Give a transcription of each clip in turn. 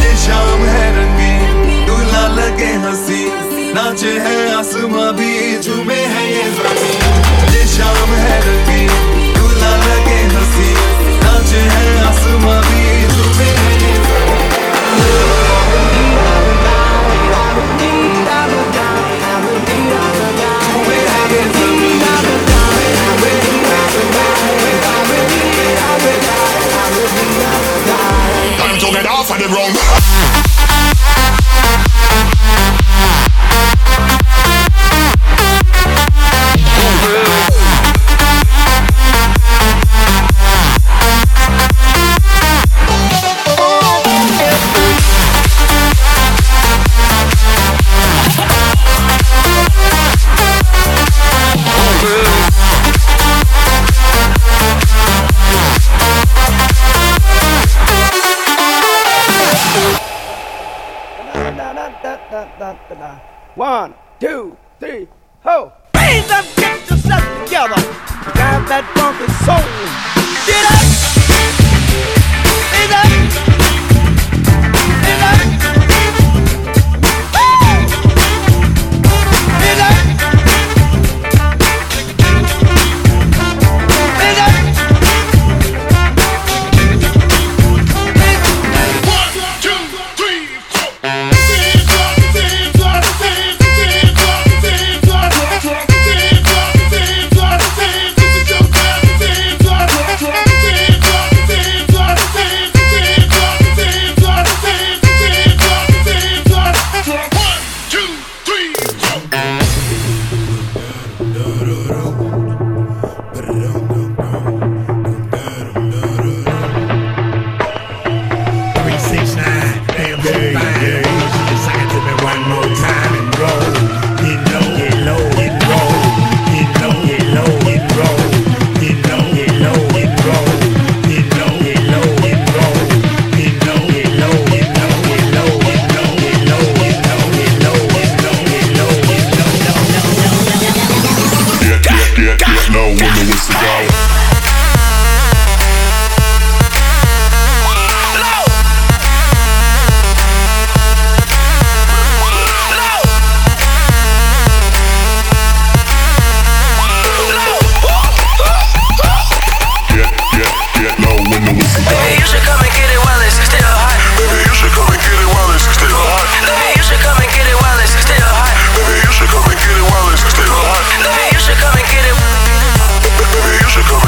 ये शाम है रंगीन, दूल्हा लगे हंसी, नाचे हैं आसमां भी, झूमे हैं ये ज़मीन. ये शाम है रंगीन, दूल्हा लगे हंसी, नाचे हैं आसमां भी, झूमे हैं ये ज़मीन. Time to get off on the wrong. One, two, three, ho! Raise up, get yourself together. Grab that funky soul. Get up, raise up, raise up, raise up, raise up, raise up, raise up. 1, 2, 3, 4. Come and get it while it's still hot. Baby, you should come and get it. Baby, you should come.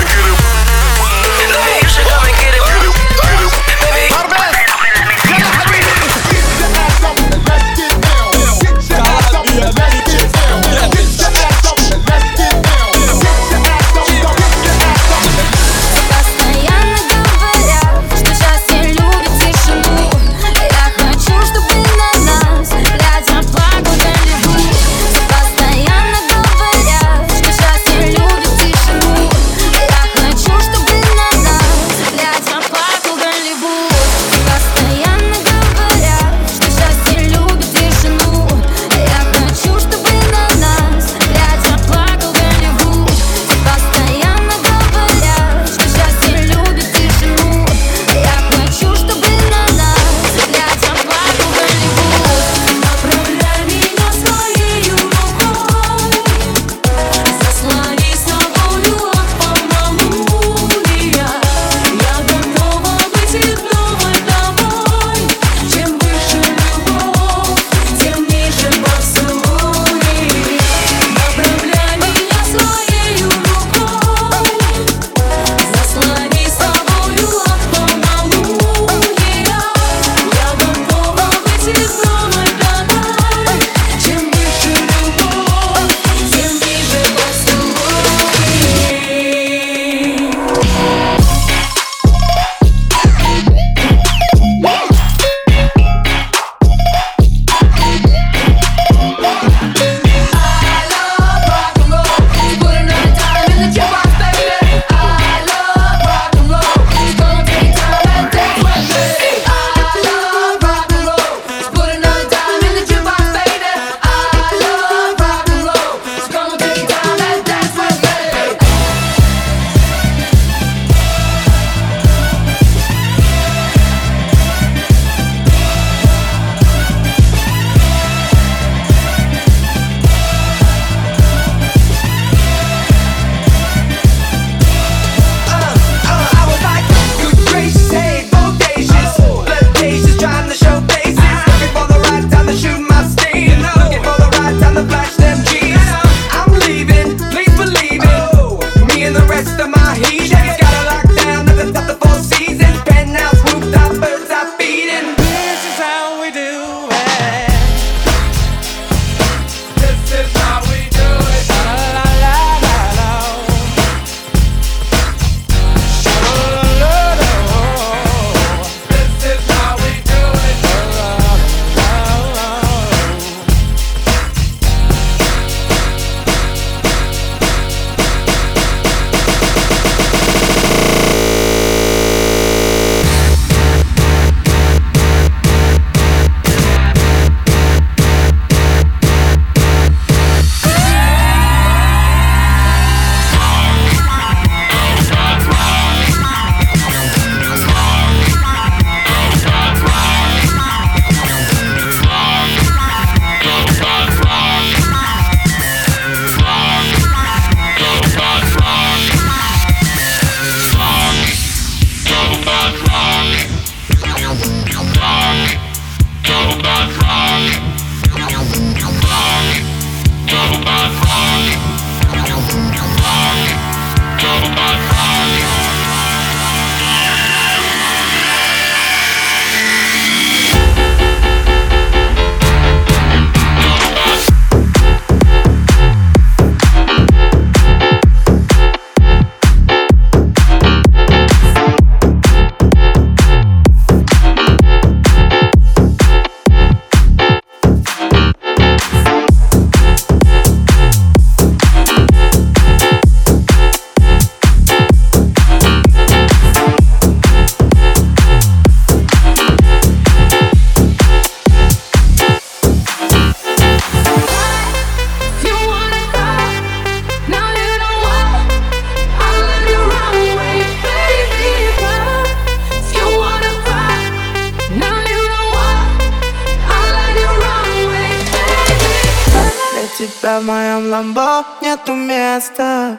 Когда в моем ламбо нету места.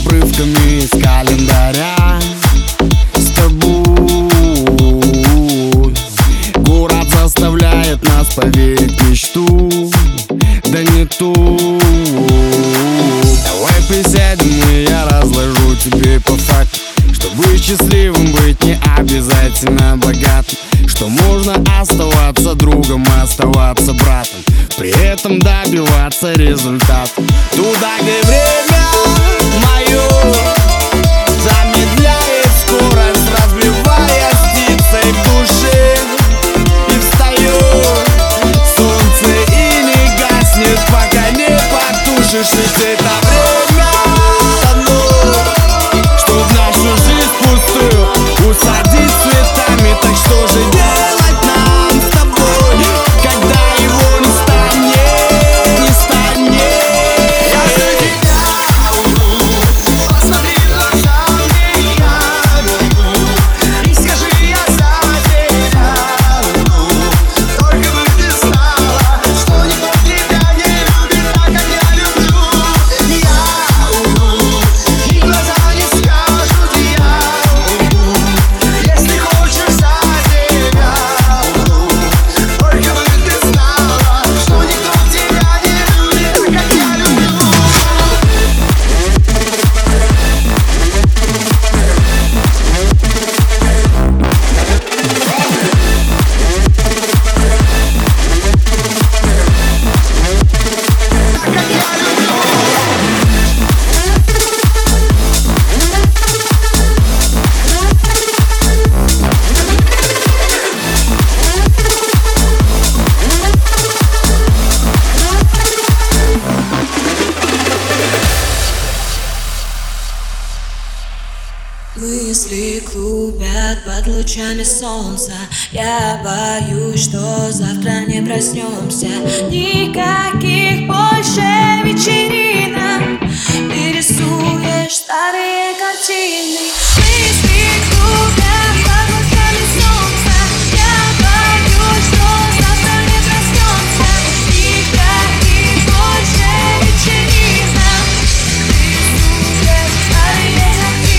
Обрывками из календаря, с тобой город заставляет нас поверить в мечту, да не ту. Давай присядем, и я разложу тебе по факту, чтобы счастливым быть не обязательно богатым, что можно оставаться другом, оставаться братом, при этом добиваться результата. Туда, где время мое замедляет скорость, разбивая птицей в душе, и встаю солнце и не гаснет, пока не потушишь. Ведь это время одно, чтоб нашу жизнь пустую усадить цветами. Так что же делать нам с тобой, когда его не станет, не станет? Мысли клубят под лучами солнца. Я боюсь, что завтра не проснемся. Никаких больше вечеринок. Ты рисуешь старые картины. Мысли клубят под лучами солнца. Я боюсь, что завтра не проснемся. Никаких больше вечеринок. Ты рисуешь старые картины.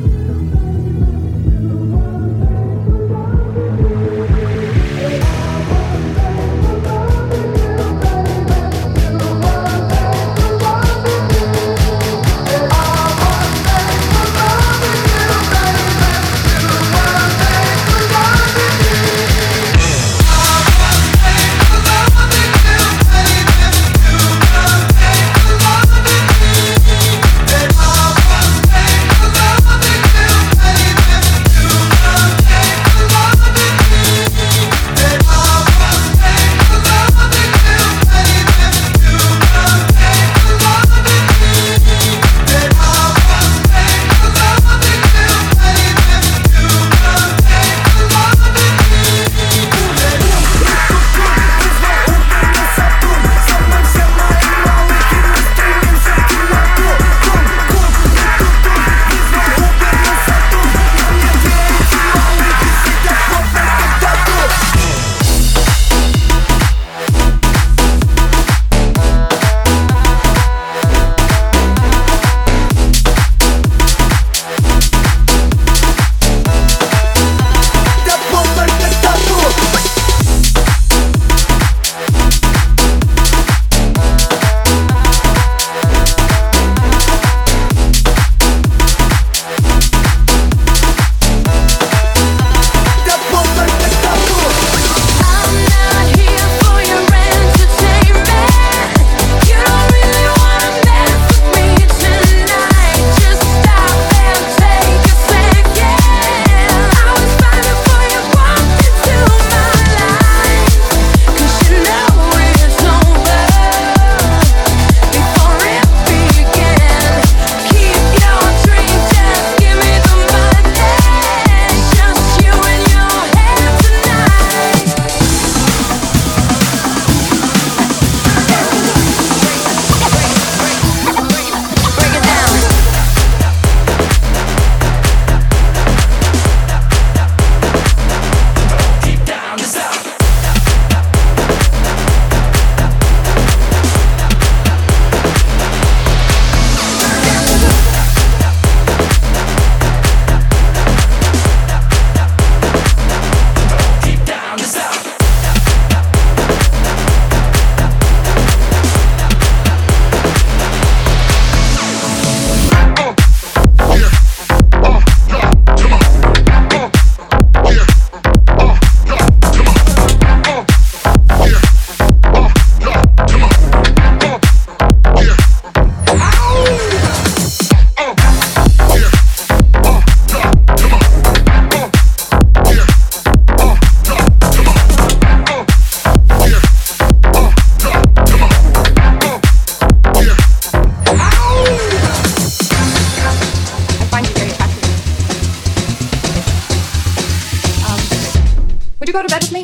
go to bed with me?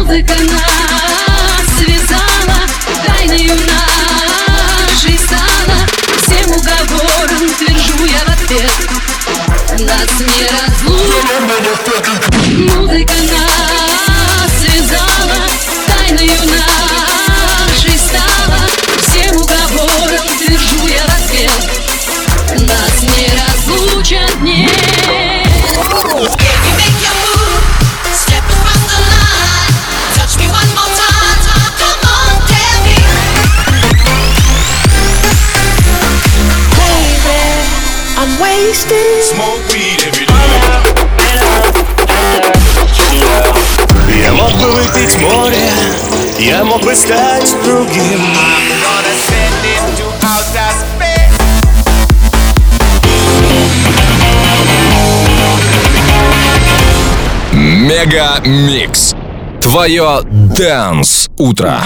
Музыка нас связала, тайною нашей стала. Всем уговорам твержу я в ответ, нас не разлучит. Музыка нас связала, тайною нашей стала. Всем уговорам твержу я в ответ, нас не разлучат, нет. Smoke weed every day. Я мог бы выпить море, я мог бы стать другим. Mega Mix. Твое dance утро.